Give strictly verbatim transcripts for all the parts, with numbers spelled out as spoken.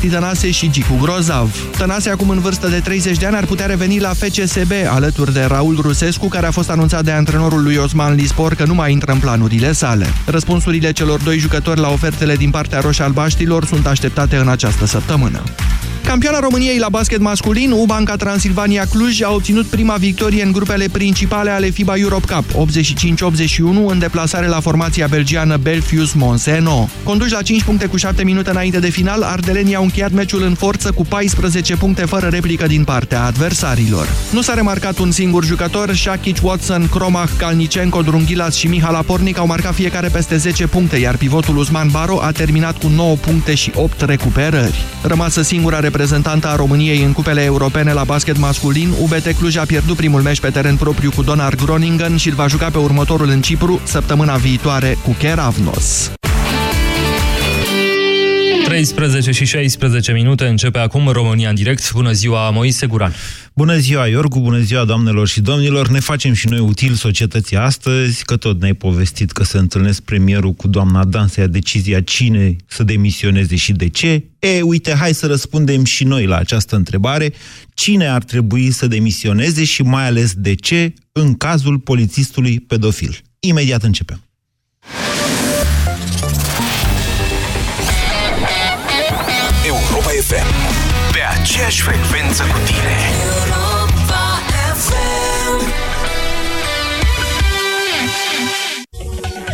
fotbaliștii Tănase și Gicu Grozav. Tănase, acum în vârstă de treizeci de ani, ar putea reveni la F C S B, alături de Raul Rusescu, care a fost anunțat de antrenorul lui Osman Lispor că nu mai intră în planurile sale. Răspunsurile celor doi jucători la ofertele din partea roș-albaștilor sunt așteptate în această săptămână. Campioana României la basket masculin, banca Transilvania Cluj a obținut prima victorie în grupele principale ale FIBA Europe Cup, optzeci și cinci optzeci și unu, în deplasare la formația belgiană Belfius Monseno. Conduși la cinci puncte cu șapte minute înainte de final, ardelenii au încheiat meciul în forță cu paisprezece puncte fără replică din partea adversarilor. Nu s-a remarcat un singur jucător, Shakic Watson, Kromah, Kalnicenko, Drungilas și Mihal Apornic au marcat fiecare peste zece puncte, iar pivotul Uzman Baro a terminat cu nouă puncte și opt recuperări. Rămasă singura reprezentanta a României în cupele europene la basket masculin, U B T Cluj a pierdut primul meci pe teren propriu cu Donar Groningen și îl va juca pe următorul în Cipru săptămâna viitoare cu Keravnos. treisprezece și șaisprezece minute, începe acum România în direct. Bună ziua, Moise Guran. Bună ziua, Iorgu, bună ziua, doamnelor și domnilor. Ne facem și noi util societății astăzi, că tot ne-ai povestit că se întâlnesc premierul cu doamna Dan să ia decizia cine să demisioneze și de ce. E, uite, hai să răspundem și noi la această întrebare. Cine ar trebui să demisioneze și mai ales de ce în cazul polițistului pedofil? Imediat începem. Europa F M, pe aceeași frecvență cu tine. Europa F M.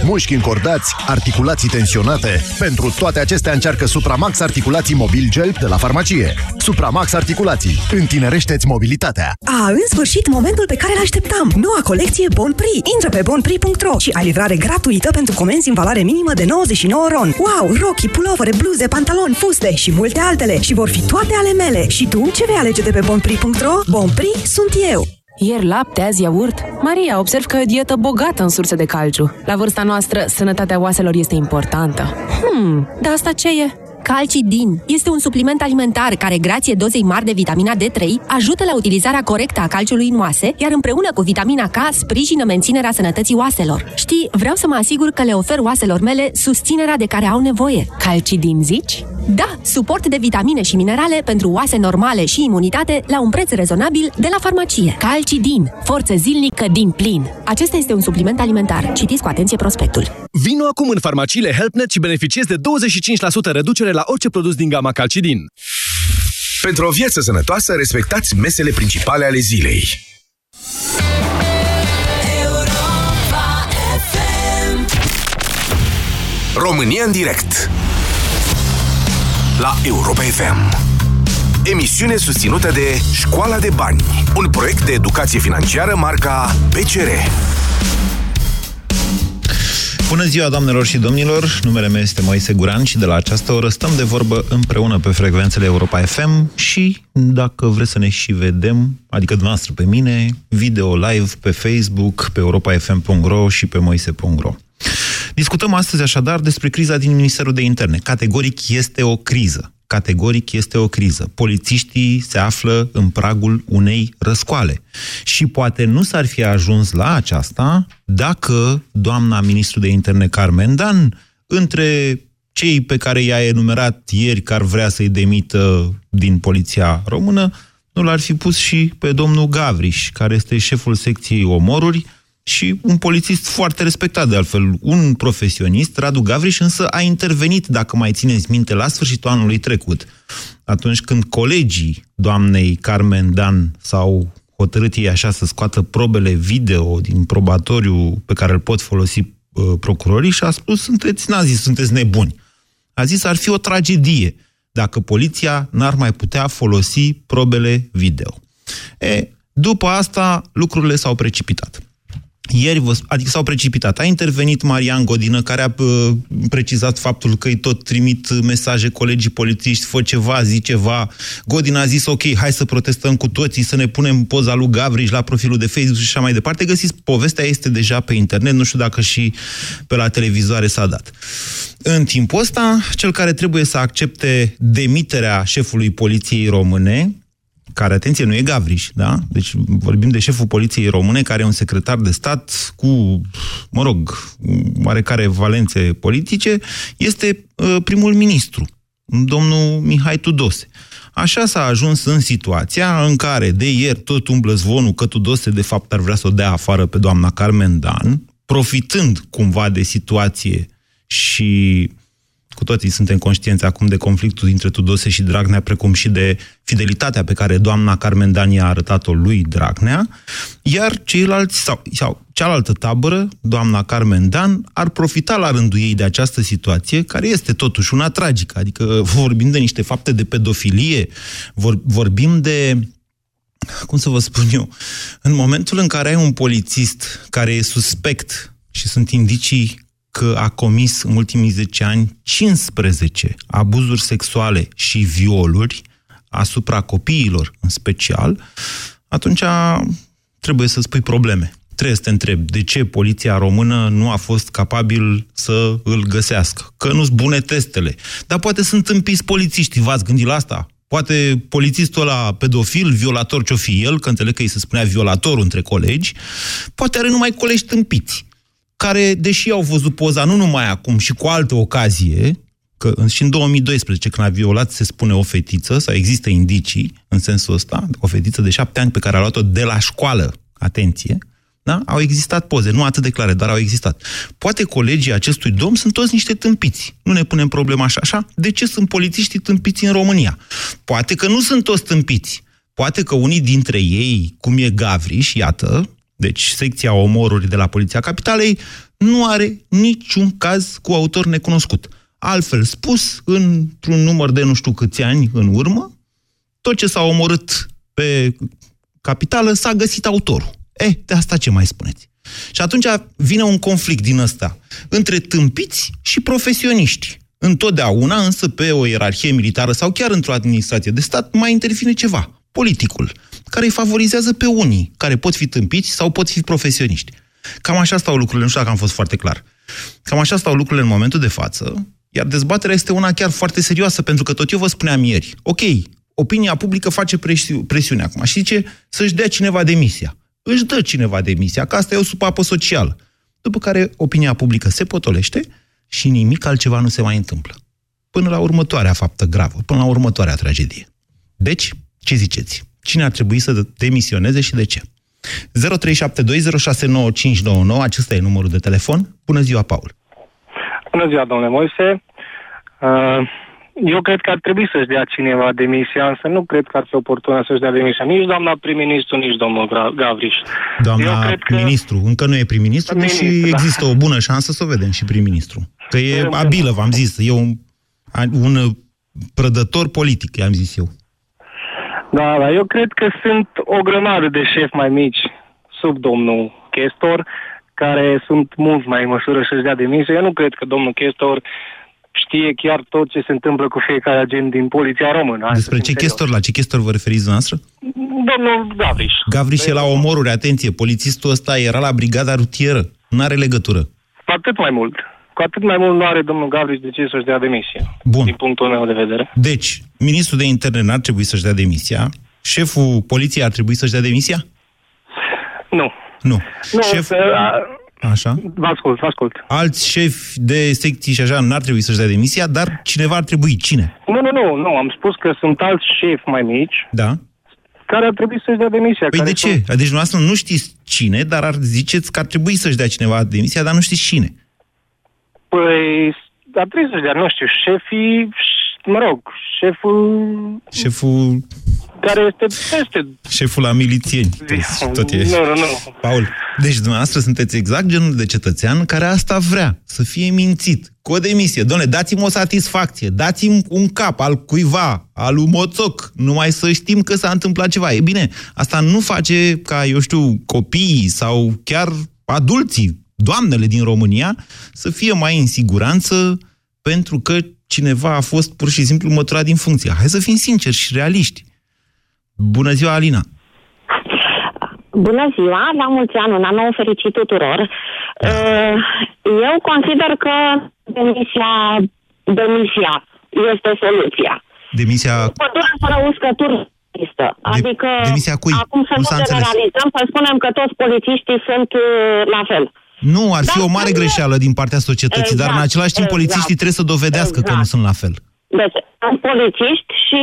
Mușchi încordați, articulații tensionate. Pentru toate acestea încearcă SupraMax Articulații Mobil Gel de la farmacie. SupraMax Articulații. Întinerește-ți mobilitatea. A, în sfârșit, momentul pe care l-așteptam. Noua colecție Bonprix. Intră pe bonprix punct ro și ai livrare gratuită pentru comenzi în valoare minimă de nouăzeci și nouă ron. Wow, rochii, pulovere, bluze, pantaloni, fuste și multe altele. Și vor fi toate ale mele. Și tu, ce vei alege de pe bonprix punct ro? Bonprix sunt eu. Ieri lapte, azi iaurt? Maria, observ că e o dietă bogată în surse de calciu. La vârsta noastră, sănătatea oaselor este importantă. Hmm, dar asta ce e? Calcidin este un supliment alimentar care, grație dozei mari de vitamina D trei, ajută la utilizarea corectă a calciului în oase, iar împreună cu vitamina K sprijină menținerea sănătății oaselor. Știi, vreau să mă asigur că le ofer oaselor mele susținerea de care au nevoie. Calcidin, zici? Da, suport de vitamine și minerale pentru oase normale și imunitate la un preț rezonabil de la farmacie. Calcidin, forță zilnică din plin. Acesta este un supliment alimentar. Citiți cu atenție prospectul. Vino acum în farmaciile HelpNet și beneficiezi de douăzeci și cinci la sută reducere la orice produs din gama Calcidin. Pentru o viață sănătoasă, respectați mesele principale ale zilei. Europa F M. România în direct la Europa F M. Emisiune susținută de Școala de Bani, un proiect de educație financiară marca B C R. Bună ziua, doamnelor și domnilor! Numele meu este Moise Guran și de la această oră stăm de vorbă împreună pe frecvențele Europa F M și, dacă vreți să ne și vedem, adică dumneavoastră pe mine, video live pe Facebook, pe europa f m punct ro și pe moise punct ro. Discutăm astăzi așadar despre criza din Ministerul de Interne. Categoric este o criză. Categoric este o criză. Polițiștii se află în pragul unei răscoale. Și poate nu s-ar fi ajuns la aceasta dacă doamna ministru de interne Carmen Dan, între cei pe care i-a enumerat ieri că ar vrea să-i demită din Poliția Română, nu l-ar fi pus și pe domnul Gavriș, care este șeful secției omoruri și un polițist foarte respectat, de altfel, un profesionist. Radu Gavriș însă a intervenit, dacă mai țineți minte, la sfârșitul anului trecut, atunci când colegii doamnei Carmen Dan s-au hotărât ei așa să scoată probele video din probatoriu pe care îl pot folosi uh, procurorii, și a spus, sunteți nazis, sunteți nebuni. A zis, ar fi o tragedie dacă poliția n-ar mai putea folosi probele video. E, după asta, lucrurile s-au precipitat. Ieri, adică s-au precipitat. A intervenit Marian Godină, care a precizat faptul că îi tot trimit mesaje colegii polițiști, fă ceva, zi ceva. Godină a zis, ok, hai să protestăm cu toții, să ne punem poza lui Gavriș la profilul de Facebook și așa mai departe. Găsiți, povestea este deja pe internet, nu știu dacă și pe la televizoare s-a dat. În timpul ăsta, cel care trebuie să accepte demiterea șefului Poliției Române, care, atenție, nu e Gavriș, da? Deci vorbim de șeful Poliției Române, care e un secretar de stat cu, mă rog, oarecare valențe politice, este uh, primul ministru. domnul Mihai Tudose. Așa s-a ajuns în situația în care de ieri tot umblă zvonul că Tudose de fapt ar vrea să o dea afară pe doamna Carmen Dan, profitând cumva de situație și cu toții suntem conștienți acum de conflictul dintre Tudose și Dragnea, precum și de fidelitatea pe care doamna Carmen Dan i-a arătat-o lui Dragnea, iar ceilalți, sau, sau cealaltă tabără, doamna Carmen Dan, ar profita la rândul ei de această situație, care este totuși una tragică. Adică vorbim de niște fapte de pedofilie, vor, vorbim de... Cum să vă spun eu? În momentul în care ai un polițist care e suspect și sunt indicii că a comis în ultimii zece ani cincisprezece abuzuri sexuale și violuri asupra copiilor în special, atunci trebuie să-ți pui probleme. Trebuie să te întrebi de ce poliția română nu a fost capabil să îl găsească, că nu-s bune testele. Dar poate sunt împiți polițiștii, v-ați gândit la asta? Poate polițistul ăla pedofil, violator ce-o fi el, că înțeleg că îi se spunea violatorul între colegi, poate are numai colegi tâmpiți, care, deși au văzut poza nu numai acum și cu altă ocazie, că și în două mii doisprezece, când a violat, se spune o fetiță, sau există indicii în sensul ăsta, o fetiță de șapte ani pe care a luat-o de la școală, atenție, da? Au existat poze, nu atât de clare, dar au existat. Poate colegii acestui domn sunt toți niște tâmpiți. Nu ne punem problema așa, așa? De ce sunt polițiștii tâmpiți în România? Poate că nu sunt toți tâmpiți. Poate că unii dintre ei, cum e Gavriș, iată, deci secția omoruri de la Poliția Capitalei, nu are niciun caz cu autor necunoscut. Altfel spus, într-un număr de nu știu câți ani în urmă, tot ce s-a omorât pe Capitală s-a găsit autorul. Eh, de asta ce mai spuneți? Și atunci vine un conflict din ăsta între tâmpiți și profesioniști. Întotdeauna, însă, pe o ierarhie militară sau chiar într-o administrație de stat mai intervine ceva, politicul, care îi favorizează pe unii, care pot fi tâmpiți sau pot fi profesioniști. Cam așa stau lucrurile, nu știu dacă am fost foarte clar. Cam așa stau lucrurile în momentul de față, iar dezbaterea este una chiar foarte serioasă, pentru că tot eu vă spuneam ieri, ok, opinia publică face presi- presiune acum și zice să-și dea cineva demisia. Își dă cineva demisia, că asta e o supapă socială. După care opinia publică se potolește și nimic altceva nu se mai întâmplă. Până la următoarea faptă gravă, până la următoarea tragedie. Deci, ce ziceți? Cine ar trebui să demisioneze și de ce? zero trei șapte doi zero șase nouă cinci nouă nouă, acesta e numărul de telefon. Bună ziua, Paul! Bună ziua, domnule Moise! Eu cred că ar trebui să-și dea cineva demisia, însă nu cred că ar fi oportună să-și dea demisia. Nici doamna prim-ministru, nici domnul Gavriș. Doamna prim-ministru, că... încă nu e prim-ministru, deși da. Există o bună șansă să o vedem și prim-ministru. Că e abilă, v-am zis, e un, un prădător politic, i-am zis eu. Da, da, eu cred că sunt o grămadă de șefi mai mici sub domnul Chestor, care sunt mult mai în măsură să-și dea demisia. Eu nu cred că domnul Chestor știe chiar tot ce se întâmplă cu fiecare agent din Poliția Română. Despre ce Chestor, la ce Chestor vă referiți dumneavoastră? Domnul Gavriș. Gavriș e la omoruri, atenție, polițistul ăsta era la brigada rutieră, n-are legătură. Cu atât mai mult. Cu atât mai mult nu are domnul Gavriș de ce să-și dea demisia. Bun. Din punctul meu de vedere. Deci, ministrul de interne n-ar trebui să-și dea demisia, șeful poliției ar trebui să-și dea demisia? Nu. Nu. Nu șeful... Așa. Vă ascult, vă ascult. Alți șefi de secții și așa n-ar trebui să-și dea demisia, dar cineva ar trebui. Cine? Nu, nu, nu, nu. Am spus că sunt alți șefi mai mici. Da. Care ar trebui să-și dea demisia. Păi care de ce? Sunt... Deci dumneavoastră nu știți cine, dar ar ziceți că ar trebui să-și dea cineva demisia, dar nu știți cine. Păi, ar trebui să-și dea, nu știu, șefii, mă rog, șeful... Șeful... Care este peste... Șeful la milițieni. Tot e. Nu, nu, nu. Paul, deci dumneavoastră sunteți exact genul de cetățean care asta vrea, să fie mințit, cu o demisie. Doamne, dați-mi o satisfacție, dați-mi un cap al cuiva, al lui Moțoc, numai să știm că s-a întâmplat ceva. E bine, asta nu face ca, eu știu, copiii sau chiar adulții, doamnele din România, să fie mai în siguranță pentru că cineva a fost pur și simplu măturat din funcție. Hai să fim sinceri și realiști. Bună ziua, Alina! Bună ziua, la mulți ani, un an nou fericit tuturor! Eu consider că demisia, demisia este soluția. Demisia... Pătura fără uscături există. Adică, de, demisia cui? Acum să nu, nu generalizăm, să spunem că toți polițiștii sunt la fel. Nu, ar fi da, o mare greșeală din partea societății, exact, dar în același timp polițiștii exact, trebuie să dovedească exact. Că nu sunt la fel. Deci, sunt polițiști și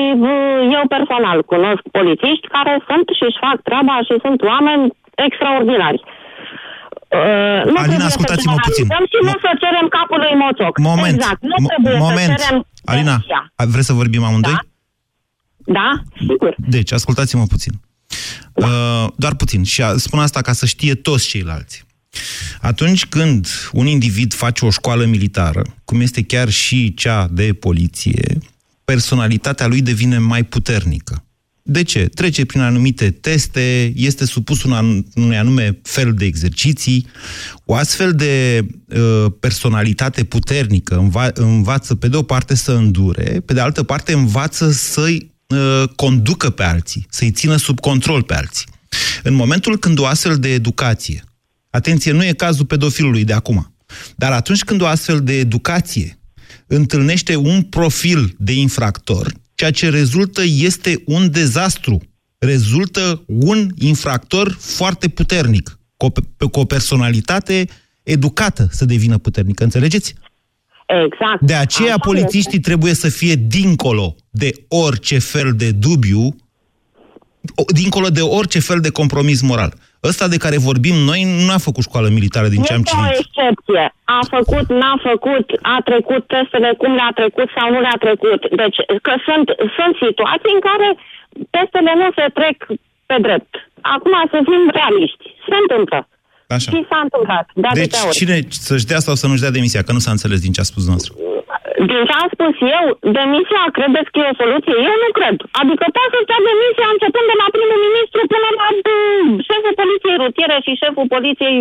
eu personal cunosc polițiști care sunt și își fac treaba și sunt oameni extraordinari. Nu Alina, ascultați-mă puțin. Și nu să cerem capul lui Moțoc. Moment. Exact. Nu trebuie Moment. Să cerem... Alina, vreți să vorbim amândoi? Da? Da, sigur. Deci, ascultați-mă puțin. Da. Doar puțin. Și spun asta ca să știe toți ceilalți. Atunci când un individ face o școală militară, cum este chiar și cea de poliție, personalitatea lui devine mai puternică. De ce? Trece prin anumite teste, este supus unui anume fel de exerciții. O astfel de uh, personalitate puternică înva- învață, pe de o parte, să îndure, pe de altă parte, învață să-i uh, conducă pe alții, să-i țină sub control pe alții. În momentul când o astfel de educație, atenție, nu e cazul pedofilului de acum, dar atunci când o astfel de educație întâlnește un profil de infractor, ceea ce rezultă este un dezastru. Rezultă un infractor foarte puternic, cu o, cu o personalitate educată să devină puternică. Înțelegeți? Exact. De aceea polițiștii trebuie să fie dincolo de orice fel de dubiu, dincolo de orice fel de compromis moral. Ăsta de care vorbim noi nu a făcut școală militară din ce am citit. Este o excepție. A făcut, n-a făcut, a trecut testele, cum le-a trecut sau nu le-a trecut. Deci că sunt, sunt situații în care testele nu se trec pe drept. Acum să fim realiști. Se întâmplă. Așa. Și s-a întâmplat. De deci cine să-și dea sau să nu-și dea demisia? Că nu s-a înțeles din ce a spus noastră. Din ce am spus eu, demisia credeți că e o soluție? Eu nu cred. Adică poate să-ți dea demisia începând de la primul ministru până la șeful poliției rutiere și șeful poliției,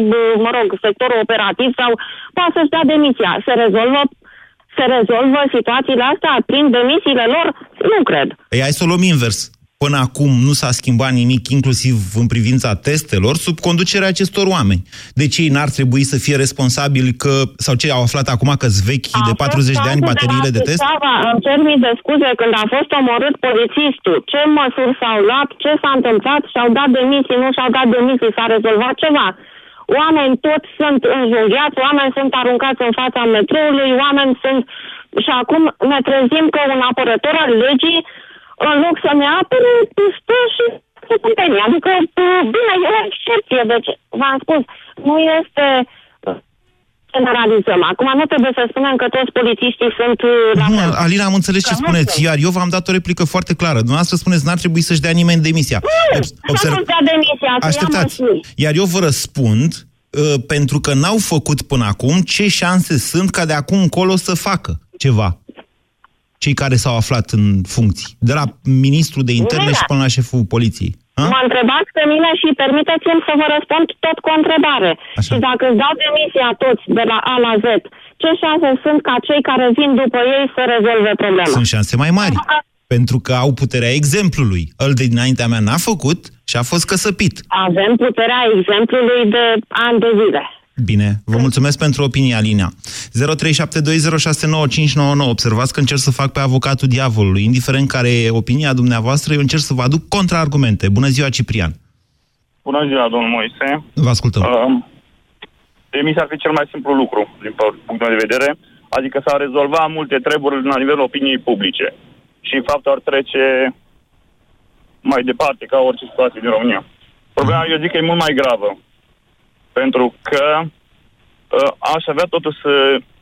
mă rog, sectorul operativ, sau poate să-ți dea demisia. Se rezolvă, se rezolvă situațiile astea prin demisiile lor? Nu cred. Ei, hai să o luăm invers. Până acum nu s-a schimbat nimic, inclusiv în privința testelor, sub conducerea acestor oameni. Deci ei n-ar trebui să fie responsabili că, sau cei au aflat acum că-s vechi de patruzeci de ani bateriile de, de test? Îmi cer mii de scuze, când a fost omorât polițistul, ce măsuri s-au luat, ce s-a întâmplat, și-au dat demisii, nu și-au dat demisii, s-a rezolvat ceva. Oameni tot sunt înjunghiați, oameni sunt aruncați în fața metroului, oameni sunt... Și acum ne trezim că un apărător al legii, în loc să ne apere, stă și se cumpeni. Adică, bine, e o excepție. Deci, v-am spus, nu este... generalizăm. Acum nu trebuie să spunem că toți polițiștii sunt... Nu, Alina, am înțeles ce spuneți, iar eu v-am dat o replică foarte clară. Dumneavoastră spuneți, n-ar trebui să-și dea nimeni demisia. Observ... Nu, nu-mi demisia. Așteptați. Iar eu vă răspund, uh, pentru că n-au făcut până acum, ce șanse sunt ca de acum încolo să facă ceva cei care s-au aflat în funcții, de la ministrul de interne Mira. și până la șeful poliției. A? Mă întrebați pe mine și permiteți-mi să vă răspund tot cu o întrebare. Așa. Și dacă îți dau demisia toți, de la A la Z, ce șanse sunt ca cei care vin după ei să rezolve problema? Sunt șanse mai mari, A. pentru că au puterea exemplului. Îl de dinaintea mea n-a făcut și a fost căsăpit. Avem puterea exemplului de ani de zile. Bine, vă mulțumesc pentru opinia, Alina. zero trei șapte doi zero șase nouă cinci nouă nouă. Observați că încerc să fac pe avocatul diavolului. Indiferent care e opinia dumneavoastră, eu încerc să vă aduc contraargumente. Bună ziua, Ciprian. Bună ziua, domnul Moise. Vă ascultăm. Uh, demisia ar fi cel mai simplu lucru, din punctul meu de vedere. Adică s-ar rezolva multe treburi la nivelul opiniei publice. Și, în fapt, ar trece mai departe ca orice situație din România. Problema, eu zic că e mult mai gravă. Pentru că uh, aș avea totuși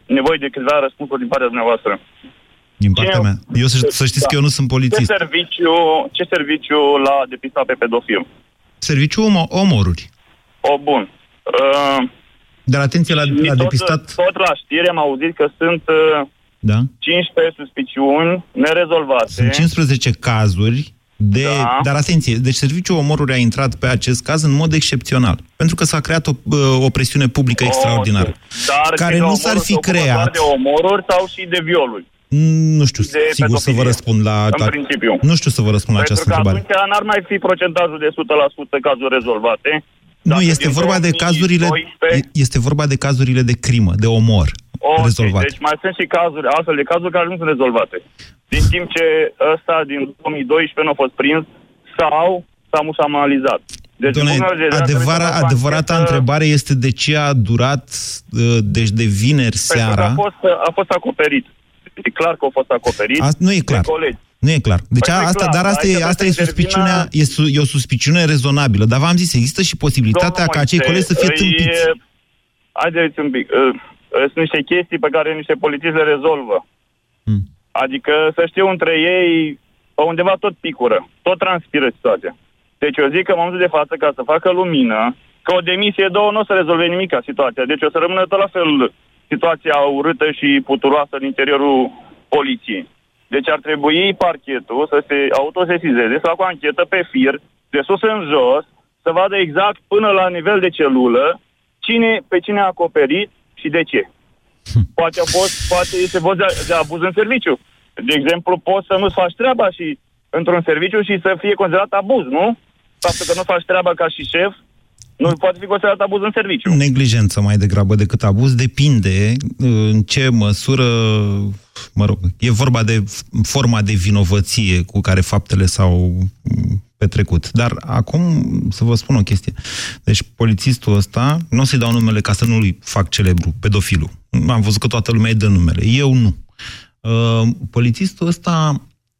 nevoie de câteva răspunsuri din partea dumneavoastră. Din partea ce... mea. Eu să, să știți da. că eu nu sunt polițist. Ce serviciu, ce serviciu l-a depistat pe pedofil? Serviciu om- omoruri. O, bun. Uh, Dar atenție, la, la tot, depistat... Tot la știri am auzit că sunt uh, da? cincisprezece suspiciuni nerezolvate. Sunt cincisprezece cazuri. De, da. Dar atenție, deci serviciul omorului a intrat pe acest caz în mod excepțional, pentru că s-a creat o, o presiune publică o, extraordinară, dar care nu s-ar fi creat de omoruri sau și de violuri. Nu știu, de sigur pedofilii. Să vă răspund la, la principiu. Nu știu să vă răspund pentru la această întrebare. Pentru că atunci n-ar mai fi procentajul de o sută la sută cazuri rezolvate. Nu, este vorba de cazurile doisprezece... este vorba de cazurile de crimă, de omor okay, rezolvate. Deci mai sunt și cazuri, astfel de cazuri care nu sunt rezolvate. Din timp ce ăsta din două mii doisprezece nu a fost prins sau s-a mușamalizat. Deci, Doamne, adevăra, adevărata banchetă... întrebare este de ce a durat, deci de vineri seara... A fost, a fost acoperit. E clar că au fost acoperiți. Asta nu e clar. Colegi. Nu e clar. Deci păi asta, clar, dar asta e, asta e suspiciunea, e, su, e o suspiciune rezonabilă. Dar v-am zis, există și posibilitatea ca acei colegi să fie tâmpiți. Haideți un pic. Sunt niște chestii pe care niște polițiști le rezolvă. Hmm. Adică să știu între ei, pe undeva tot picură, tot transpiră situația. Deci eu zic că în momentul de față, ca să facă lumină, că o demisie două nu o să rezolve nimic ca situația. Deci o să rămână tot la fel situația urâtă și puturoasă în interiorul poliției. Deci ar trebui parchetul să se autosesizeze, să facă o anchetă pe fir, de sus în jos, să vadă exact până la nivel de celulă cine, pe cine a acoperit și de ce. Poate a fost, poate este vorba de, de abuz în serviciu. De exemplu, poți să nu-ți faci treaba și într-un serviciu și să fie considerat abuz, nu? Faptul că nu faci treaba ca și șef, nu poate fi considerat abuz în serviciu. Neglijență mai degrabă decât abuz, depinde în ce măsură, mă rog, e vorba de forma de vinovăție cu care faptele s-au petrecut. Dar acum să vă spun o chestie. Deci polițistul ăsta, nu o să-i dau numele ca să nu-l fac celebru, pedofilul. Am văzut că toată lumea îi dă numele. Eu nu. Uh, polițistul ăsta...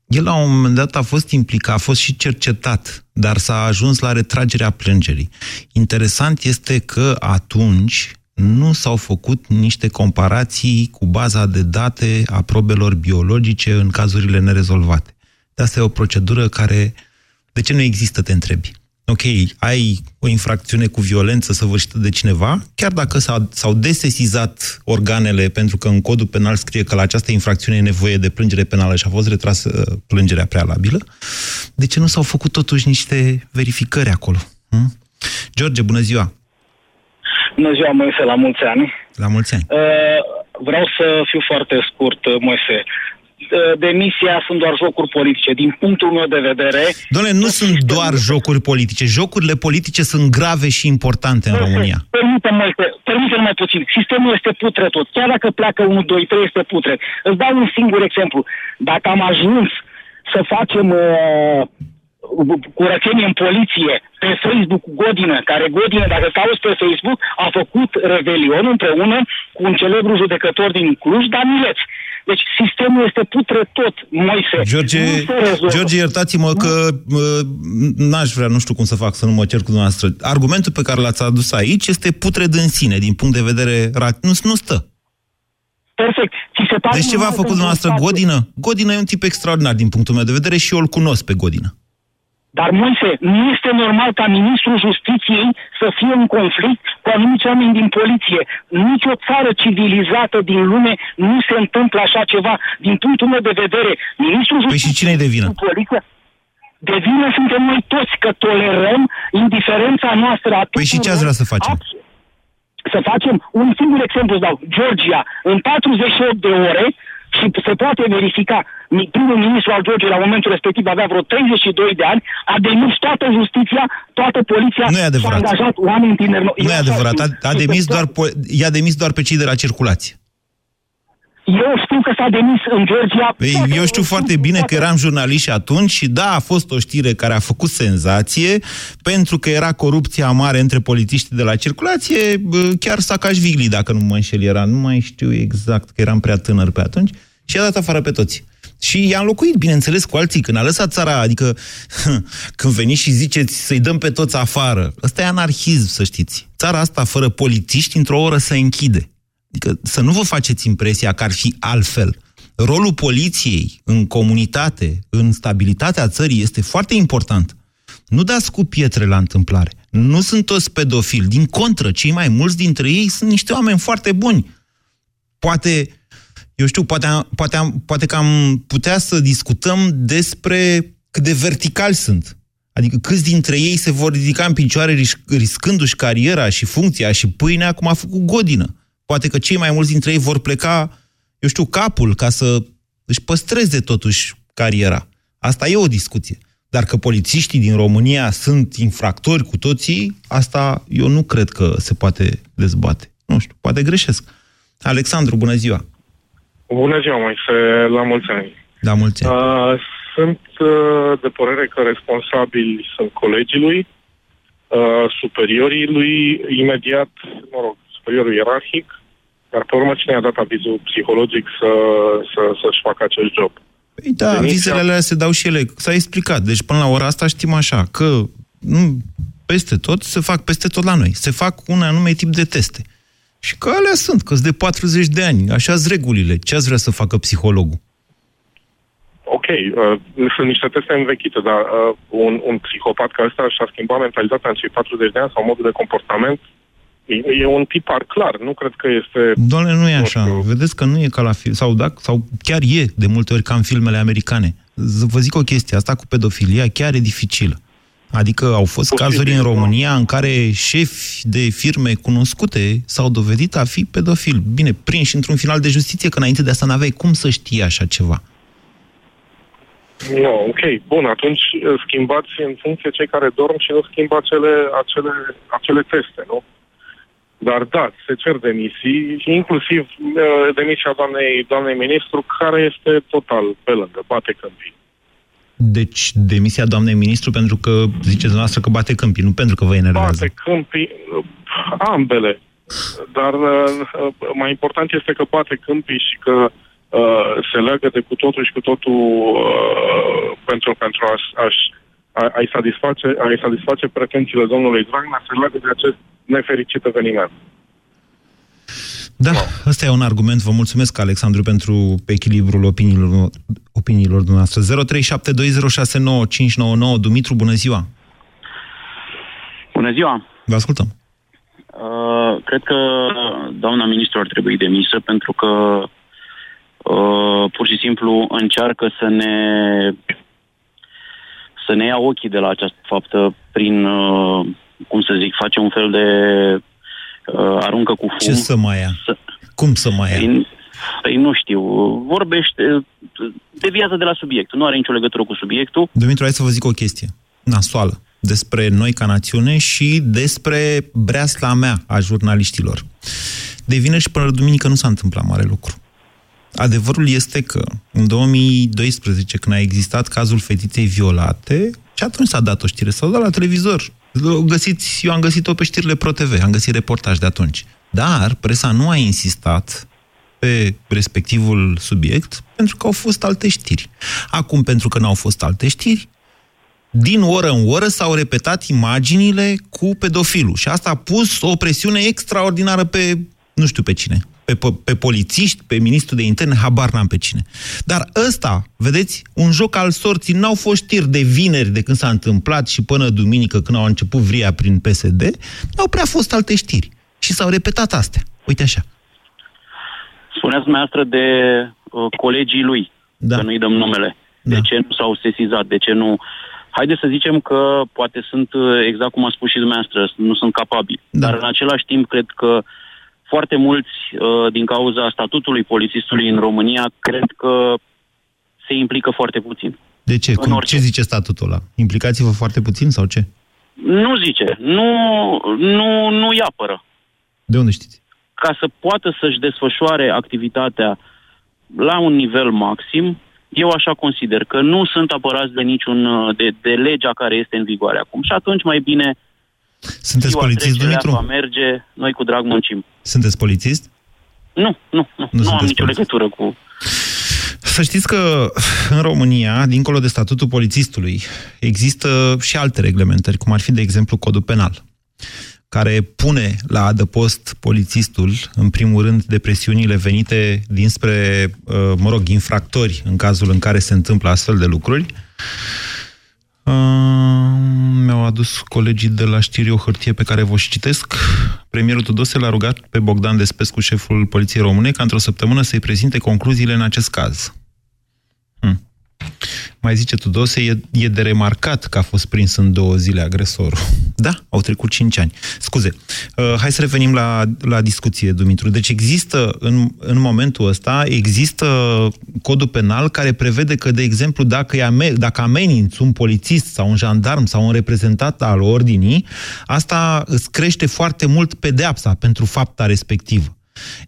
El la un moment dat a fost implicat, a fost și cercetat, dar s-a ajuns la retragerea plângerii. Interesant este că atunci nu s-au făcut niște comparații cu baza de date a probelor biologice în cazurile nerezolvate. De asta e o procedură care... De ce nu există, te întrebi? Ok, ai o infracțiune cu violență săvârșită de cineva, chiar dacă s-a, s-au desesizat organele, pentru că în codul penal scrie că la această infracțiune e nevoie de plângere penală și a fost retrasă plângerea prealabilă, de ce nu s-au făcut totuși niște verificări acolo? Hm? George, bună ziua! Bună ziua, Moise, la mulți ani! La mulți ani! Uh, vreau să fiu foarte scurt, Moise. Demisia sunt doar jocuri politice. Din punctul meu de vedere... Doamne, nu sunt doar jocuri politice. Jocurile politice sunt grave și importante în România. Permite-mă, permite-mă mai puțin. Sistemul este putred tot. Chiar dacă pleacă unu, doi, trei, este putred. Îți dau un singur exemplu. Dacă am ajuns să facem uh, curățenie în poliție pe Facebook cu Godină, care Godină, dacă cauți pe Facebook, a făcut revelion împreună cu un celebru judecător din Cluj, Danileț. Deci sistemul este putre tot, Moise. George, George, iertați-mă că n-aș vrea, nu știu cum să fac să nu mă cer cu dumneavoastră. Argumentul pe care l-ați adus aici este putred în sine, din punct de vedere... Nu, nu stă. Perfect. Se pare deci ce v-a făcut dumneavoastră Godină? Godină e un tip extraordinar din punctul meu de vedere și eu îl cunosc pe Godină. Dar, Moise, nu este normal ca ministrul justiției să fie în conflict cu anumiți oameni din poliție. Nici o țară civilizată din lume nu se întâmplă așa ceva. Din punctul meu de vedere, ministrul justiției... Păi și cine-i de vină? De vină suntem noi toți, că tolerăm indiferența noastră a tuturor. Păi și ce ați vrea să facem? Absolut. Să facem? Un singur exemplu îți dau. Georgia, în patruzeci și opt de ore... Și se poate verifica, primul ministru al Georgiei la momentul respectiv avea vreo treizeci și doi de ani, a demis toată justiția, toată poliția, și a angajat oameni tineri. Nu e adevărat, a, a demis doar, i-a demis doar pe cei de la circulație. Eu știu că s-a demis în Georgia... Ei, eu știu foarte bine că eram jurnalist și atunci și da, a fost o știre care a făcut senzație pentru că era corupția mare între polițiștii de la circulație, chiar Saakashvili, dacă nu mă înșel, era, nu mai știu exact, că eram prea tânăr pe atunci, și a dat afară pe toți. Și i-a înlocuit, bineînțeles, cu alții. Când a lăsat țara, adică când veniți și ziceți să-i dăm pe toți afară, ăsta e anarhism, să știți. Țara asta, fără polițiști, într-o oră se închide. Adică să nu vă faceți impresia că ar fi altfel. Rolul poliției în comunitate, în stabilitatea țării, este foarte important. Nu dați cu pietre la întâmplare. Nu sunt toți pedofili. Din contră, cei mai mulți dintre ei sunt niște oameni foarte buni. Poate, eu știu, poate, poate, poate că am putea să discutăm despre cât de verticali sunt. Adică câți dintre ei se vor ridica în picioare riscându-și cariera și funcția și pâinea, cum a făcut Godină. Poate că cei mai mulți dintre ei vor pleca, eu știu, capul, ca să își păstreze totuși cariera. Asta e o discuție. Dar că polițiștii din România sunt infractori cu toții, asta eu nu cred că se poate dezbate. Nu știu, poate greșesc. Alexandru, bună ziua! Bună ziua, Moise, la mulți ani! La mulți ani! Uh, sunt uh, de părere că responsabili sunt colegii lui, uh, superiorii lui, imediat, mă rog, superiorul ierarhic, Dar pe urmă cine a dat avizul psihologic să, să, să-și facă acest job? Păi da, Deniția... avizele alea se dau și ele. S-a explicat. Deci până la ora asta știm așa, că nu, peste tot, se fac peste tot la noi. Se fac un anume tip de teste. Și că alea sunt, că-s de patruzeci de ani. Așa-s regulile. Ce ați vrea să facă psihologul? Ok, uh, sunt niște teste învechite, dar uh, un, un psihopat ca ăsta și-a schimbat mentalitatea în cei patruzeci de ani sau modul de comportament. E un tipar clar, nu cred că este... Doamne, nu e așa. Că... Vedeți că nu e ca la film, sau, da, sau chiar e de multe ori ca în filmele americane. Vă zic o chestie, asta cu pedofilia chiar e dificilă. Adică au fost posibil, cazuri în România în care șefi de firme cunoscute s-au dovedit a fi pedofili. Bine, prinși într-un final de justiție, că înainte de asta n-aveai cum să știi așa ceva. Nu, no, ok, bun, atunci schimbați în funcție cei care dorm și nu schimbă acele, acele, acele teste, nu? Dar da, se cer demisii, inclusiv uh, demisia doamnei, doamnei ministru, care este total pe lângă, bate câmpii. Deci demisia doamnei ministru pentru că ziceți dumneavoastră că bate câmpii, nu pentru că vă enervează. Bate câmpii, ambele. Dar uh, mai important este că bate câmpii și că uh, se leagă de cu totul și cu totul uh, pentru, pentru a, aș, a, a-i satisface, a-i satisface pretențiile domnului Dragnea, se leagă de acest nefericit eveniment. Da, ăsta e un argument. Vă mulțumesc, Alexandru, pentru echilibrul opiniilor, opiniilor dumneavoastră. zero trei șapte doi zero șase nouă cinci nouă nouă. Dumitru, bună ziua! Bună ziua! Vă ascultăm! Uh, cred că doamna ministru ar trebui demisă pentru că uh, pur și simplu încearcă să ne... să ne ia ochii de la această faptă prin... Uh, cum să zic, face un fel de uh, aruncă cu fum. Ce să mai ia? Să... Cum să mai ia? Păi, păi nu știu, vorbește, deviază de la subiect, nu are nicio legătură cu subiectul. Dumitru, hai să vă zic o chestie nasoală despre noi ca națiune și despre breasla mea a jurnaliștilor. De vineri și până duminică nu s-a întâmplat mare lucru. Adevărul este că în două mii doisprezece, când a existat cazul fetiței violate, și atunci s-a dat o știre, s-a dat la televizor. Găsiți, eu am găsit-o pe știrile ProTV, am găsit reportaj de atunci. Dar presa nu a insistat pe respectivul subiect pentru că au fost alte știri. Acum, pentru că n-au fost alte știri, din oră în oră s-au repetat imaginile cu pedofilul. Și asta a pus o presiune extraordinară pe, nu știu pe cine, pe, pe, pe polițiști, pe ministrul de interne, habar n-am pe cine. Dar ăsta, vedeți, un joc al sorții, n-au fost știri de vineri de când s-a întâmplat și până duminică când au început vria prin P S D, n-au prea fost alte știri. Și s-au repetat astea. Uite așa. Spuneați dumneavoastră de uh, colegii lui, da. Că nu-i dăm numele. Da. De ce nu s-au sesizat, de ce nu... Haideți să zicem că poate sunt, exact cum a spus și dumneavoastră, nu sunt capabili. Da. Dar în același timp, cred că foarte mulți, din cauza statutului polițistului în România, cred că se implică foarte puțin. De ce? Cum, ce zice statutul ăla? Implicați-vă foarte puțin sau ce? Nu zice. Nu, nu, nu-i apără. De unde știți? Ca să poată să-și desfășoare activitatea la un nivel maxim, eu așa consider că nu sunt apărați de niciun de, de legea care este în vigoare acum. Și atunci mai bine... Sunteți polițist, Dumitru? Merge, noi cu drag muncim. Sunteți polițist? Nu, nu, nu, nu, nu am nicio legătură cu... Să știți că în România, dincolo de statutul polițistului, există și alte reglementări, cum ar fi, de exemplu, codul penal, care pune la adăpost polițistul, în primul rând, de presiunile venite dinspre, mă rog, infractori, în cazul în care se întâmplă astfel de lucruri. Uh, mi-au adus colegii de la știri o hârtie pe care vă și citesc. Premierul Tudose l-a rugat pe Bogdan Despescu, șeful Poliției Române, ca într-o săptămână să-i prezinte concluziile în acest caz. Hmm. Mai zice Tudose, e, e de remarcat că a fost prins în două zile agresorul. Da, au trecut cinci ani. Scuze, uh, hai să revenim la, la discuție, Dumitru. Deci există, în, în momentul ăsta, există codul penal care prevede că, de exemplu, dacă, ame- dacă ameninți un polițist sau un jandarm sau un reprezentant al ordinii, asta îți crește foarte mult pedeapsa pentru fapta respectivă.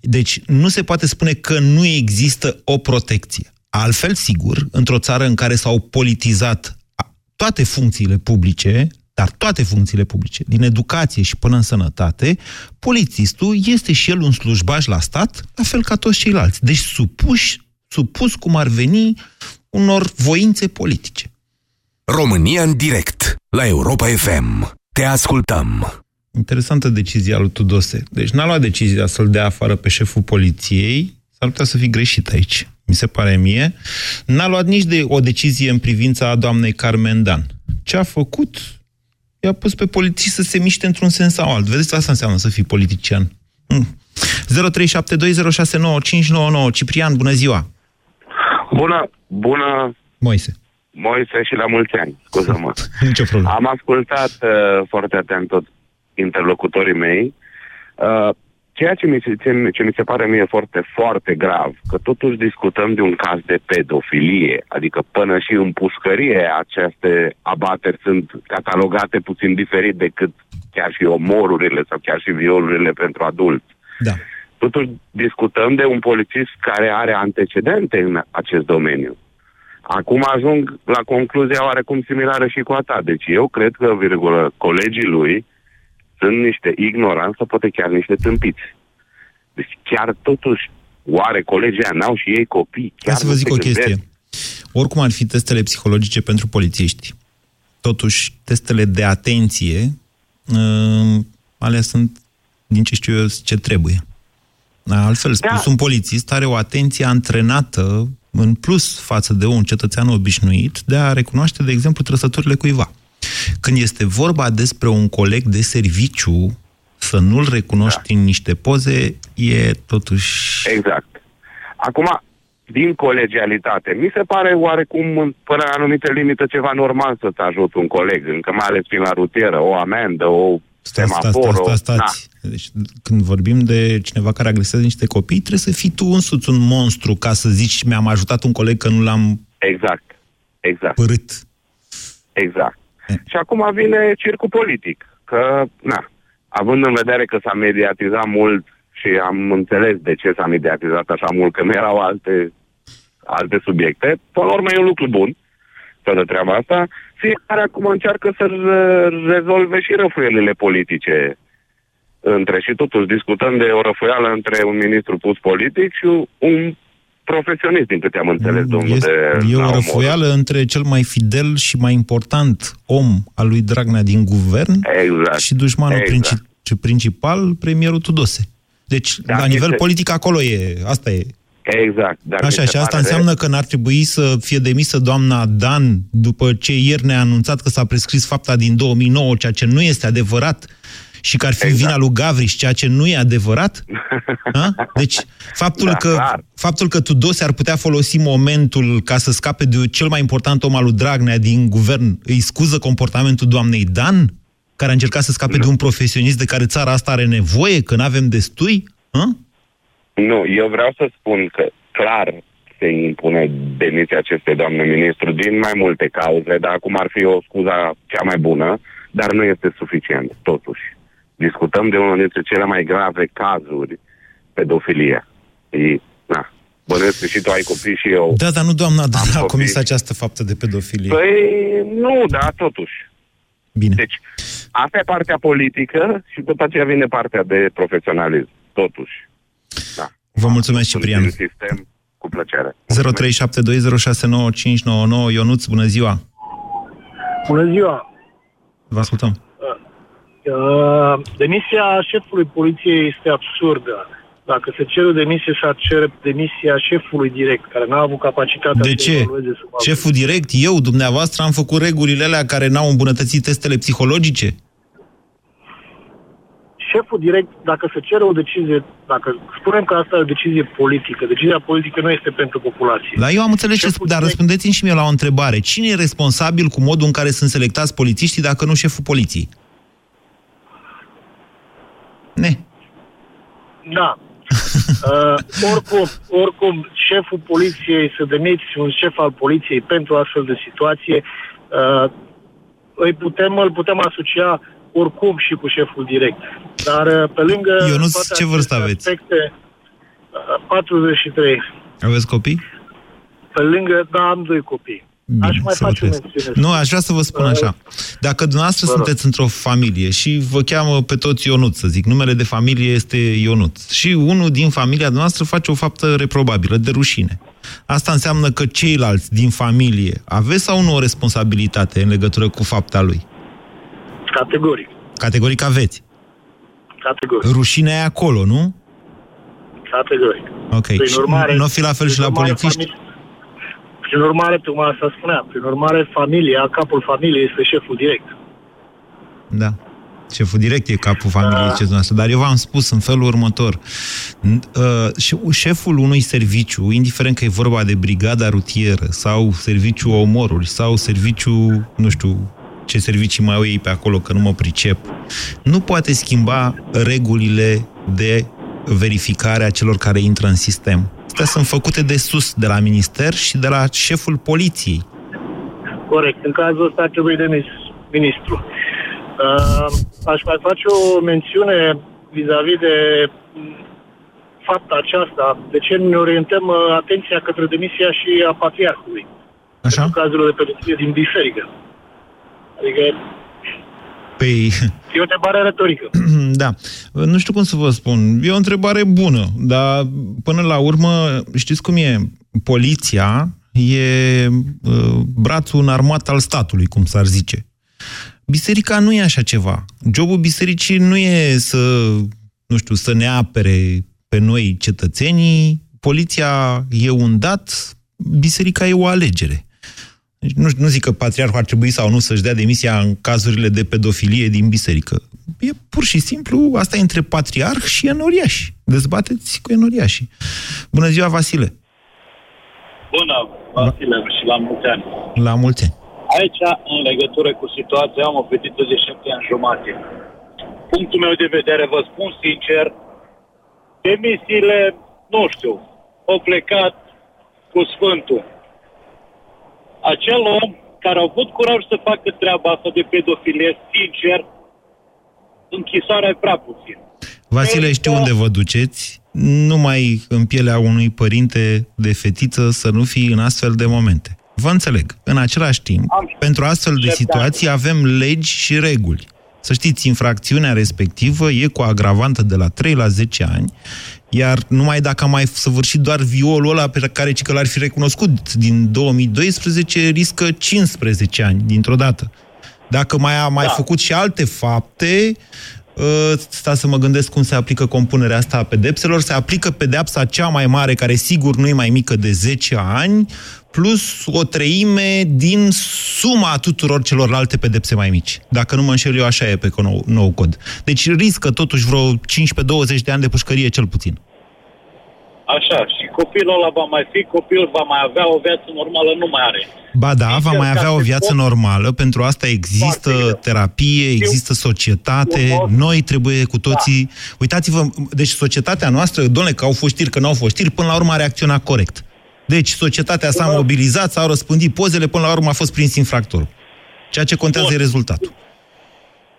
Deci nu se poate spune că nu există o protecție. Altfel, sigur, într-o țară în care s-au politizat toate funcțiile publice, Dar toate funcțiile publice, din educație și până în sănătate, polițistul este și el un slujbaș la stat, la fel ca toți ceilalți. Deci supuși, supus cum ar veni unor voințe politice. România în direct, la Europa F M. Te ascultăm! Interesantă decizia lui Tudose. Deci n-a luat decizia să-l dea afară pe șeful poliției, s-ar putea să fi greșit aici, mi se pare mie. N-a luat nici de o decizie în privința doamnei Carmen Dan. Ce a făcut? I-a pus pe poliții să se miște într-un sens sau alt. Vedeți, asta înseamnă să fii politician. Mm. zero trei șapte doi zero șase nouă cinci nouă nouă. Ciprian, bună ziua! Bună, bună! Moise. Moise și la mulți ani, scuză-mă. Nicio problemă. Am ascultat uh, foarte atent tot interlocutorii mei. Uh, ceea ce mi, se, ce, ce mi se pare mie foarte, foarte grav, că totuși discutăm de un caz de pedofilie, adică până și în pușcărie aceste abateri sunt catalogate puțin diferit decât chiar și omorurile sau chiar și violurile pentru adulți. Da. Totuși discutăm de un polițist care are antecedente în acest domeniu. Acum ajung la concluzia oarecum similară și cu a ta. Deci eu cred că, virgulă, colegii lui sunt niște ignoranți sau poate chiar niște tâmpiți. Deci chiar totuși, oare colegii n-au și ei copii? Chiar să vă zic o chestie. Oricum ar fi testele psihologice pentru polițiști, totuși testele de atenție, alea sunt, din ce știu eu, ce trebuie. Altfel spus, un polițist are o atenție antrenată în plus față de un cetățean obișnuit de a recunoaște, de exemplu, trăsăturile cuiva. Când este vorba despre un coleg de serviciu, să nu-l recunoști da. În niște poze, e totuși... Exact. Acum, din colegialitate, mi se pare oarecum, până la anumite limite, ceva normal să-ți ajut un coleg, încă mai ales prin la rutieră, o amendă, o... Stai, stai, stai, stați. Deci, când vorbim de cineva care agresează niște copii, trebuie să fii tu însuți un monstru ca să zici, mi-am ajutat un coleg că nu l-am exact. Exact. părât. Exact. E. Și acum vine circul politic. Că, na, având în vedere că s-a mediatizat mult și am înțeles de ce s-a mediatizat așa mult, că nu erau alte, alte subiecte, până la urmă e un lucru bun. Toată treaba asta, fiecare acum încearcă să rezolve și răfuielile politice între și totuși discutăm de o răfuială între un ministru pus politic și un profesionist, din câte am înțeles, domnul este, de... E o răfuială între cel mai fidel și mai important om al lui Dragnea din guvern exact. Și dușmanul exact. princip- principal, premierul Tudose. Deci, Dar la nivel este... politic, acolo e, asta e. Exact. Dar Așa, și asta înseamnă de... că n-ar trebui să fie demisă doamna Dan după ce ieri ne-a anunțat că s-a prescris fapta din două mii nouă, ceea ce nu este adevărat, și că ar fi exact. vina lui Gavriș, ceea ce nu e adevărat? Ha? Deci, faptul, da, că, faptul că Tudose ar putea folosi momentul ca să scape de cel mai important om al lui Dragnea din guvern, îi scuză comportamentul doamnei Dan, care a încercat să scape nu. de un profesionist de care țara asta are nevoie, că n-avem destui? Ha? Nu, eu vreau să spun că clar se impune demisia acestei doamne ministru din mai multe cauze, dar acum ar fi o scuza cea mai bună, dar nu este suficient, totuși. Discutăm de unul dintre cele mai grave cazuri, pedofilia. E, na, bănuiesc că și tu ai copii și eu. Da, dar nu doamna Dan a comis această faptă de pedofilie. Păi nu, dar totuși. Bine. Deci, asta e partea politică și după aceea vine partea de profesionalism, totuși. Da. Vă mulțumesc, Ciprian. Sistem, cu plăcere. zero trei șapte doi zero șase nouă cinci nouă nouă. Ionuț, bună ziua! Bună ziua! Vă ascultăm. Demisia șefului poliției este absurdă. Dacă se cere demisie, s-ar cere demisia șefului direct, care n-a avut capacitatea de să evalueze. De ce? Șeful direct? Eu, dumneavoastră, am făcut regulile alea care n-au îmbunătățit testele psihologice? Șeful direct, dacă se cere o decizie, dacă spunem că asta e o decizie politică, decizia politică nu este pentru populație. Dar eu am înțeles, ce, dar direct... răspundeți-mi și mie la o întrebare. Cine e responsabil cu modul în care sunt selectați polițiștii dacă nu șeful poliției? Ne. Da. uh, oricum, oricum, șeful poliției, să demiți un șef al poliției pentru astfel de situație, uh, îi putem, îl putem asocia oricum și cu șeful direct. Dar pe lângă... Ionuț, ce vârstă aveți? Aspecte, patruzeci și trei. Aveți copii? Pe lângă, da, am doi copii. Bine, aș mai face o nu, aș vrea să vă spun așa. Dacă dumneavoastră sunteți într-o familie și vă cheamă pe toți Ionut, să zic, numele de familie este Ionut, și unul din familia noastră face o faptă reprobabilă, de rușine. Asta înseamnă că ceilalți din familie aveți sau nu o responsabilitate în legătură cu fapta lui? Categoric. Categoric aveți. Categoric. Rușinea e acolo, nu? Categoric. Ok. Și nu fi la fel și la polițiști? Prin urmare, pe urmă asta spunea, prin urmare, familia, capul familiei este șeful direct. Da, șeful direct e capul familiei, da. Ce dumneavoastră. Dar eu v-am spus în felul următor. Șeful unui serviciu, indiferent că e vorba de brigada rutieră sau serviciu omoruri sau serviciu, nu știu ce servicii mai au ei pe acolo, că nu mă pricep, nu poate schimba regulile de verificare a celor care intră în sistem. Astea sunt făcute de sus, de la minister și de la șeful poliției. Corect. În cazul ăsta trebuie demis ministru. Uh, aș mai face o mențiune vis-a-vis de fapta aceasta. De ce ne orientăm atenția către demisia și a patriarhului? Așa? În cazul de pedofile din biserică. Adică... Păi... E o întrebare retorică. Da. Nu știu cum să vă spun. E o întrebare bună, dar până la urmă, știți cum e? Poliția e uh, brațul înarmat al statului, cum s-ar zice. Biserica nu e așa ceva. Jobul bisericii nu e să, nu știu, să ne apere pe noi cetățenii. Poliția e un dat, biserica e o alegere. Nu, nu zic că patriarhul ar trebui sau nu să-și dea demisia în cazurile de pedofilie din biserică. E pur și simplu, asta e între patriarh și enoriași. Dezbateți cu enoriașii. Bună ziua, Vasile! Bună, Vasile, și la mulți ani! La mulți ani! Aici, în legătură cu situația, am obitit douăzeci și șapte ani jumate. Punctul meu de vedere, vă spun sincer, demisiile, nu știu, au plecat cu Sfântul. Acel om care au avut curaj să facă treaba asta de pedofilie, sincer, închisoarea e prea puțin. Vasile, știu unde vă duceți. Numai în pielea unui părinte de fetiță să nu fii în astfel de momente. Vă înțeleg. În același timp, am pentru astfel de situații avem legi și reguli. Să știți, infracțiunea respectivă e cu agravantă de la trei la zece ani, iar numai dacă am mai săvârșit doar violul ăla pe care că l-ar fi recunoscut din două mii doisprezece, riscă cincisprezece ani dintr-o dată. Dacă mai a mai da. făcut și alte fapte, sta să mă gândesc cum se aplică compunerea asta a pedepselor, se aplică pedeapsa cea mai mare, care sigur nu e mai mică de zece ani, plus o treime din suma tuturor celorlalte pedepse mai mici. Dacă nu mă înșel eu, așa e pe nou, nou cod. Deci riscă totuși vreo cincisprezece-douăzeci de ani de pușcărie, cel puțin. Așa, și copilul ăla va mai fi, copilul va mai avea o viață normală, nu mai are. Ba da, va mai avea o viață normală, pentru asta există terapie, există societate, noi trebuie cu toții... Uitați-vă, deci societatea noastră, dom'le, că au fost știri, că nu au fost știri, până la urmă a reacționat corect. Deci societatea s-a mobilizat, s-au răspândit pozele, până la urmă a fost prins infractorul. Ceea ce contează e rezultatul.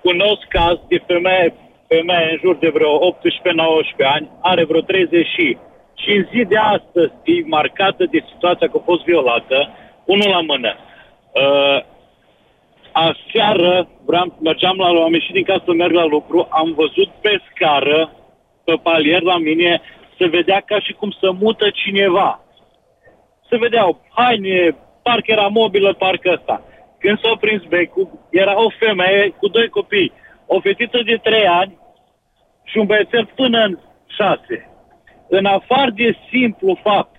Cunosc caz de femeie, femeie în jur de vreo optsprezece-nouăsprezece ani, are vreo treizeci și... Și în zi de astăzi e marcată de situația că a fost violată, unul la mână. Uh, aseară vreau, mergeam la am ieșit din casă să merg la lucru, am văzut pe scară, pe palier la mine, se vedea ca și cum se mută cineva. Se vedeau haine, parcă era mobilă, parcă asta. Când s-a prins becul, era o femeie cu doi copii, o fetiță de trei ani și un băiețel până în șase. În afară de simplu fapt,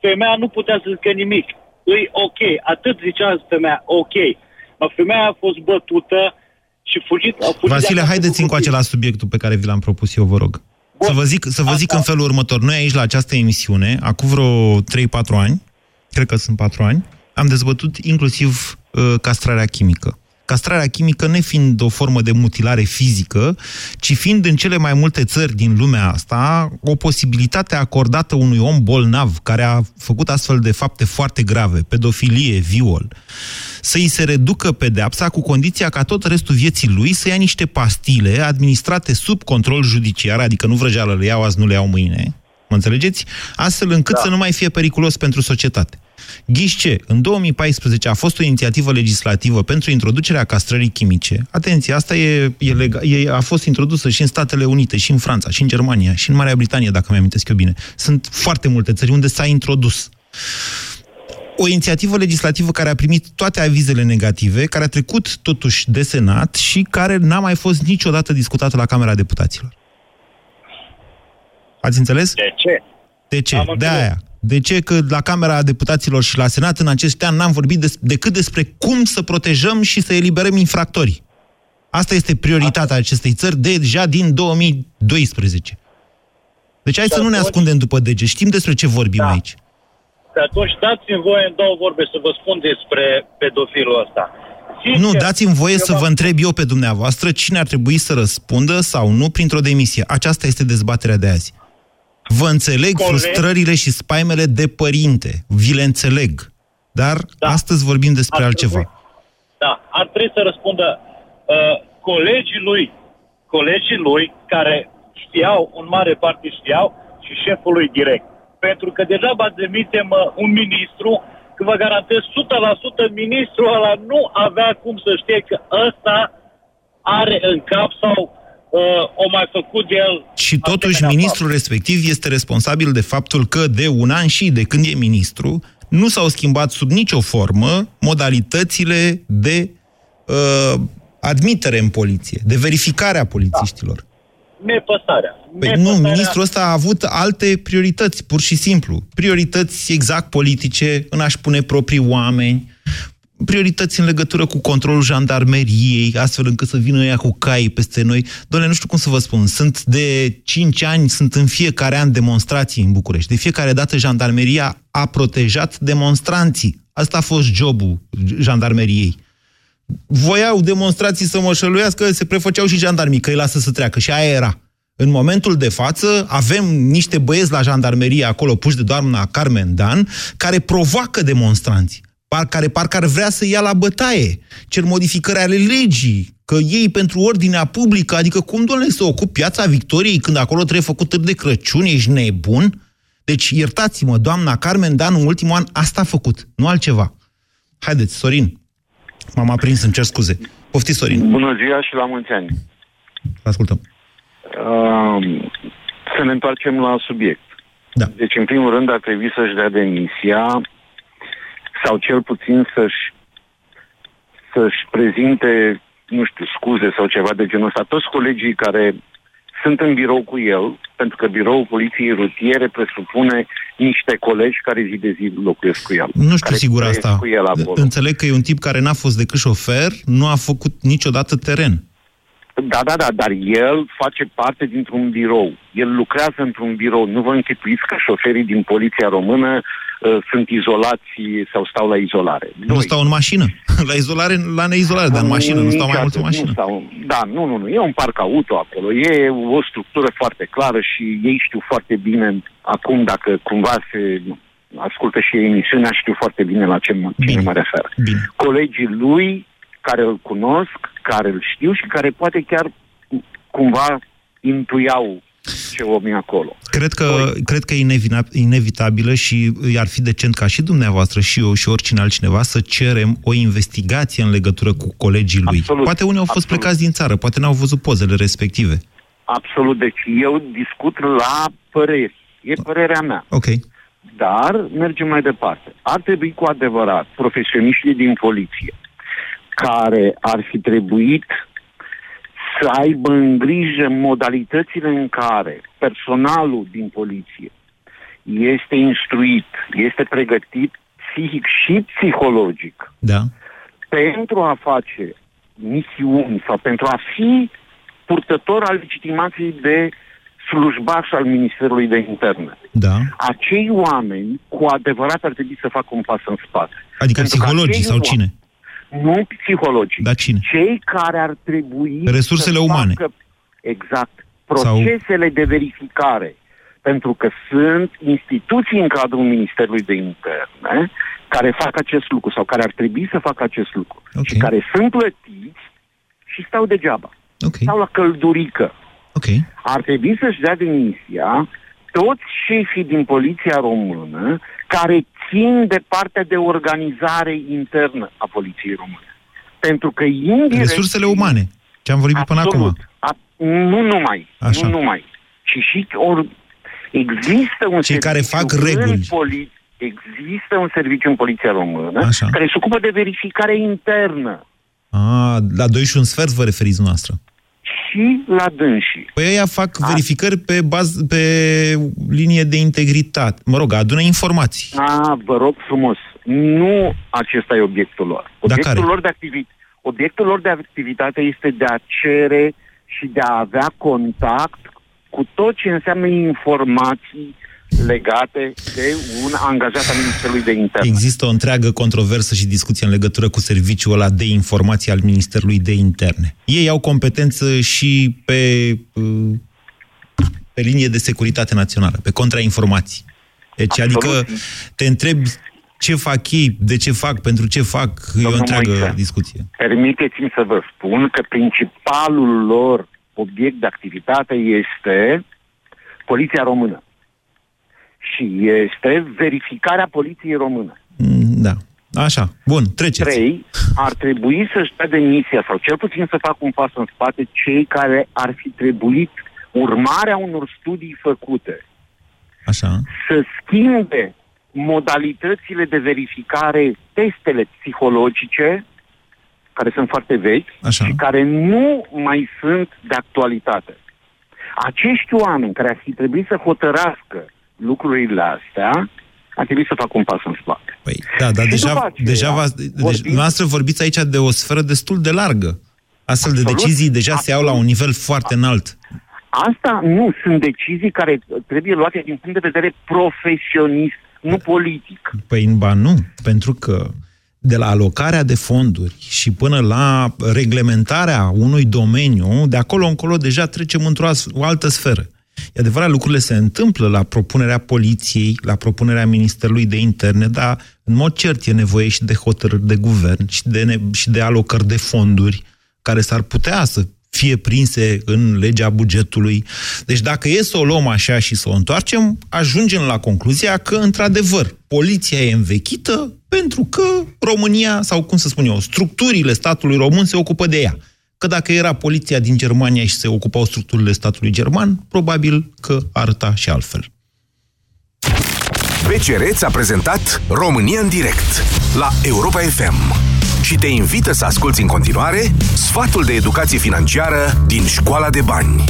femeia nu putea să zică nimic. Îi ok, atât zicea femeia, ok. Dar femeia a fost bătută și fugit. A fugit. Vasile, haideți încoace la subiectul pe care vi l-am propus eu, vă rog. Bun. Să vă zic, să vă zic în felul următor. Noi aici, la această emisiune, acum vreo trei-patru ani, cred că sunt patru ani, am dezbătut inclusiv uh, castrarea chimică. Castrarea chimică ne fiind o formă de mutilare fizică, ci fiind în cele mai multe țări din lumea asta o posibilitate acordată unui om bolnav care a făcut astfel de fapte foarte grave, pedofilie, viol, să-i se reducă pedeapsa cu condiția ca tot restul vieții lui să ia niște pastile administrate sub control judiciar, adică nu vrăjeală le iau azi, nu le iau mâine, Mă înțelegeți? Astfel încât da. să nu mai fie periculos pentru societate. Ghiși ce? În două mii paisprezece a fost o inițiativă legislativă pentru introducerea castrării chimice. Atenție, asta e, e legal, e, a fost introdusă și în Statele Unite, și în Franța, și în Germania, și în Marea Britanie, dacă mi-amintesc eu bine. Sunt foarte multe țări unde s-a introdus. O inițiativă legislativă care a primit toate avizele negative, care a trecut totuși de Senat și care n-a mai fost niciodată discutată la Camera Deputaților. Ați înțeles? De ce? De ce? De aia. De ce? Că la Camera Deputaților și la Senat în acest an n-am vorbit des- decât despre cum să protejăm și să eliberăm infractorii. Asta este prioritatea acestei țări deja din două mii doisprezece. Deci hai să nu ne ascundem după dege. Știm despre ce vorbim da. aici. Și atunci dați-mi voie în două vorbe să vă spun despre pedofilul ăsta. Sincer, nu, dați-mi voie să vă întreb eu pe dumneavoastră cine ar trebui să răspundă sau nu printr-o demisie. Aceasta este dezbaterea de azi. Vă înțeleg Corect. frustrările și spaimele de părinte. Vi le înțeleg. Dar da. astăzi vorbim despre ar altceva. Trebui, da, ar trebui să răspundă uh, colegii lui, colegii lui care știau, în mare parte știau, și șeful lui direct. Pentru că deja vă demitem un ministru, că vă garantez o sută la sută ministrul ăla nu avea cum să știe că ăsta are în cap sau uh, o mai făcut de el. Și totuși ministrul fapt. respectiv este responsabil de faptul că de un an și de când e ministru, nu s-au schimbat sub nicio formă modalitățile de uh, admitere în poliție, de verificare a polițiștilor. Da. Nepăsarea. Păi nepăsarea. Nu, ministrul ăsta a avut alte priorități, pur și simplu. Priorități exact politice, în a-și pune proprii oameni, priorități în legătură cu controlul jandarmeriei, astfel încât să vină ea cu cai peste noi. Doamne, nu știu cum să vă spun, sunt de cinci ani, sunt în fiecare an demonstrații în București. De fiecare dată jandarmeria a protejat demonstranții. Asta a fost jobul jandarmeriei. Voiau demonstrații să moșăluiască, se prefăceau și jandarmii, că îi lasă să treacă. Și aia era. În momentul de față avem niște băieți la jandarmerie acolo, puși de doamna Carmen Dan, care provoacă demonstranții, care parcă ar vrea să ia la bătaie, cer modificări ale legii, că ei pentru ordinea publică, adică cum, doamne, să ocup Piața Victoriei când acolo trebuie făcut târg de Crăciun, ești nebun? Deci, iertați-mă, doamna Carmen Dan în ultimul an asta a făcut, nu altceva. Haideți, Sorin. M-am aprins, îmi cer scuze. Poftiți, Sorin. Bună ziua și la mulți ani. Ascultăm. Uh, să ne întoarcem la subiect. Da. Deci, în primul rând, ar trebui să-și dea demisia sau cel puțin să-și, să-și prezinte, nu știu, scuze sau ceva de genul ăsta. Toți colegii care sunt în birou cu el, pentru că biroul poliției rutiere presupune niște colegi care zi de zi locuiesc cu el. Nu știu sigur asta. Înțeleg că e un tip care n-a fost decât șofer, nu a făcut niciodată teren. Da, da, da, dar el face parte dintr-un birou. El lucrează într-un birou. Nu vă închipuiți că șoferii din poliția română uh, sunt izolați sau stau la izolare. Nu Doi. stau în mașină. La izolare, la neizolare, dar în mașină. Nu stau mai mult în mașină. Nu stau, da, nu, nu, nu. E un parc auto acolo. E o structură foarte clară și ei știu foarte bine acum, dacă cumva se ascultă și emisiunea, știu foarte bine la ce, bine. ce mă refer. Bine. Colegii lui care îl cunosc, care îl știu și care poate chiar cumva intuiau ce om e acolo. Cred că, Oi. cred că e inevitabilă și ar fi decent ca și dumneavoastră și eu și oricine altcineva să cerem o investigație în legătură cu colegii lui. Absolut. Poate unii au fost Absolut. plecați din țară, poate n-au văzut pozele respective. Absolut, deci eu discut la păreri. E părerea mea. Ok. Dar mergem mai departe. Ar trebui cu adevărat profesioniștii din poliție care ar fi trebuit să aibă în grijă modalitățile în care personalul din poliție este instruit, este pregătit psihic și psihologic da. pentru a face misiuni sau pentru a fi purtător al legitimației de slujbaș al Ministerului de Interne. Da. Acei oameni cu adevărat ar trebui să facă un pas în spate. Adică pentru psihologii sau cine? Nu psihologii, da, cei care ar trebui resursele să umane. Facă, exact, procesele Sau... de verificare, pentru că sunt instituții în cadrul Ministerului de Interne care fac acest lucru sau care ar trebui să facă acest lucru okay. și care sunt plătiți și stau degeaba, okay. stau la căldurică. Okay. Ar trebui să-și dea demisia toți șefii din poliția română care țin de partea de organizare internă a poliției române. Pentru că indirect... Resursele umane, ce am vorbit absolut, până acum. A, nu numai, Așa. nu numai. Ci și or, există un Cei care fac reguli. Poli, există un serviciu în poliția română Așa. care se ocupă de verificare internă. A, la doi și un sfert vă referiți noastră. Și la dânsii. Păi ei fac A. verificări pe, baz, pe linie de integritate. Mă rog, adună informații. A, vă rog frumos. Nu acesta e obiectul lor. Obiectul, da, lor, de activi... obiectul lor de activitate este de a cere și de a avea contact cu tot ce înseamnă informații legate de un angajat al Ministerului de Interne. Există o întreagă controversă și discuție în legătură cu serviciul ăla de informații al Ministerului de Interne. Ei au competență și pe, pe linie de securitate națională, pe contrainformații. Deci, Absolut. adică te întrebi ce fac ei, de ce fac, pentru ce fac, Domnul e o întreagă Moise, discuție. Permiteți-mi să vă spun că principalul lor obiect de activitate este poliția română. Și este verificarea poliției române. Da, așa, bun, treceți. Trei, ar trebui să-și dea demisia sau cel puțin să facă un pas în spate cei care ar fi trebuit urmarea unor studii făcute. Așa. Să schimbe modalitățile de verificare, testele psihologice, care sunt foarte vechi, așa, și care nu mai sunt de actualitate. Acești oameni care ar fi trebuit să hotărască lucrurile astea, ar trebui să fac un pas în spate. Păi, da, dar deja, deja v-a, deci, noastră vorbiți aici de o sferă destul de largă. Astfel Absolut. de decizii deja Absolut. se iau la un nivel foarte înalt. Asta nu, sunt decizii care trebuie luate din punct de vedere profesionist, nu politic. Păi, ba nu, pentru că de la alocarea de fonduri și până la reglementarea unui domeniu, de acolo încolo deja trecem într-o altă sferă. E adevărat, lucrurile se întâmplă la propunerea poliției, la propunerea Ministerului de Interne, dar în mod cert e nevoie și de hotărâri de guvern și de, ne- și de alocări de fonduri care s-ar putea să fie prinse în legea bugetului. Deci dacă e să o luăm așa și să o întoarcem, ajungem la concluzia că, într-adevăr, poliția e învechită pentru că România, sau cum să spun eu, structurile statului român se ocupă de ea. Că dacă era poliția din Germania și se ocupau structurile statului german, probabil că arta și altfel. B C R ți-a prezentat România în direct la Europa F M și te invită să asculți în continuare sfatul de educație financiară din Școala de Bani.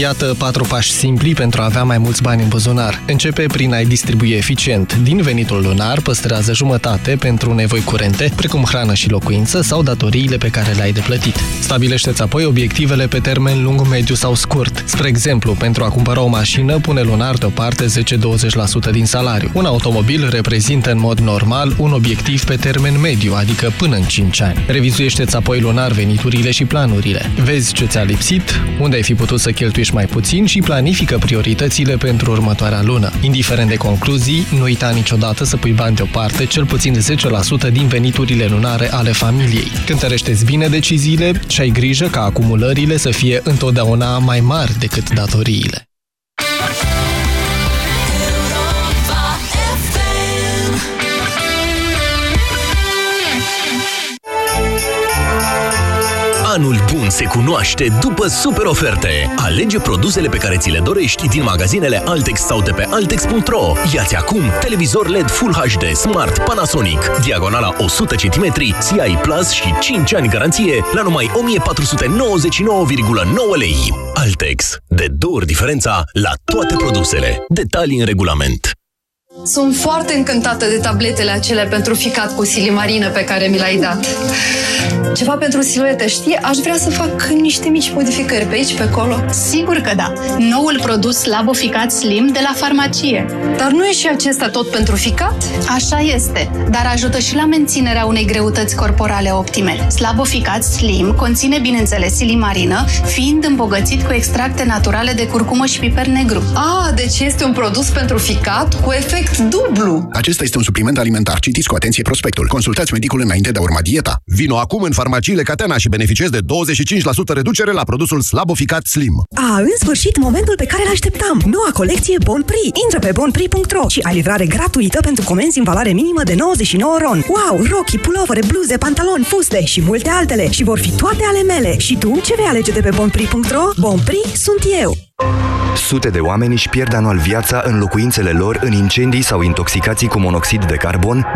Iată patru pași simpli pentru a avea mai mulți bani în buzunar. Începe prin a-i distribui eficient. Din venitul lunar păstrează jumătate pentru nevoi curente, precum hrană și locuință sau datoriile pe care le-ai de plătit. Stabilește-ți apoi obiectivele pe termen lung, mediu sau scurt. Spre exemplu, pentru a cumpăra o mașină, pune lunar deoparte zece-douăzeci la sută din salariu. Un automobil reprezintă în mod normal un obiectiv pe termen mediu, adică până în cinci ani. Revizuiește-ți apoi lunar veniturile și planurile. Vezi ce ți-a lipsit, unde ai fi putut să cheltui mai puțin și planifică prioritățile pentru următoarea lună. Indiferent de concluzii, nu uita niciodată să pui bani deoparte, cel puțin de zece la sută din veniturile lunare ale familiei. Cântărește-ți bine deciziile și ai grijă ca acumulările să fie întotdeauna mai mari decât datoriile. Anul bun se cunoaște după super oferte. Alege produsele pe care ți le dorești din magazinele Altex sau de pe altex punct ro. Ia-ți acum televizor L E D Full H D Smart Panasonic, diagonala o sută centimetri, C I Plus și cinci ani garanție la numai o mie patru sute nouăzeci și nouă virgulă nouă lei. Altex. De două ori diferența la toate produsele. Detalii în regulament. Sunt foarte încântată de tabletele acelea pentru ficat cu silimarină pe care mi l-ai dat. Ceva pentru siluete, știi? Aș vrea să fac niște mici modificări pe aici, pe acolo. Sigur că da! Noul produs Slaboficat Slim de la farmacie. Dar nu e și acesta tot pentru ficat? Așa este, dar ajută și la menținerea unei greutăți corporale optime. Slaboficat Slim conține, bineînțeles, silimarină, fiind îmbogățit cu extracte naturale de curcumă și piper negru. Ah, deci este un produs pentru ficat cu efect dublu. Acesta este un supliment alimentar. Citiți cu atenție prospectul. Consultați medicul înainte de a urma dieta. Vino acum în farmacie farmaciile Catena și beneficiezi de douăzeci și cinci la sută reducere la produsul Slaboficat Slim. A, în sfârșit, momentul pe care l-așteptam! Noua colecție Bonprix. Intră pe bonprix punct ro și ai livrare gratuită pentru comenzi în valoare minimă de nouăzeci și nouă ron. Wow! Rochii, pulovere, bluze, pantaloni, fuste și multe altele. Și vor fi toate ale mele. Și tu, ce vei alege de pe bonprix punct ro? Bonprix sunt eu! Sute de oameni își pierd anual viața în locuințele lor în incendii sau intoxicații cu monoxid de carbon,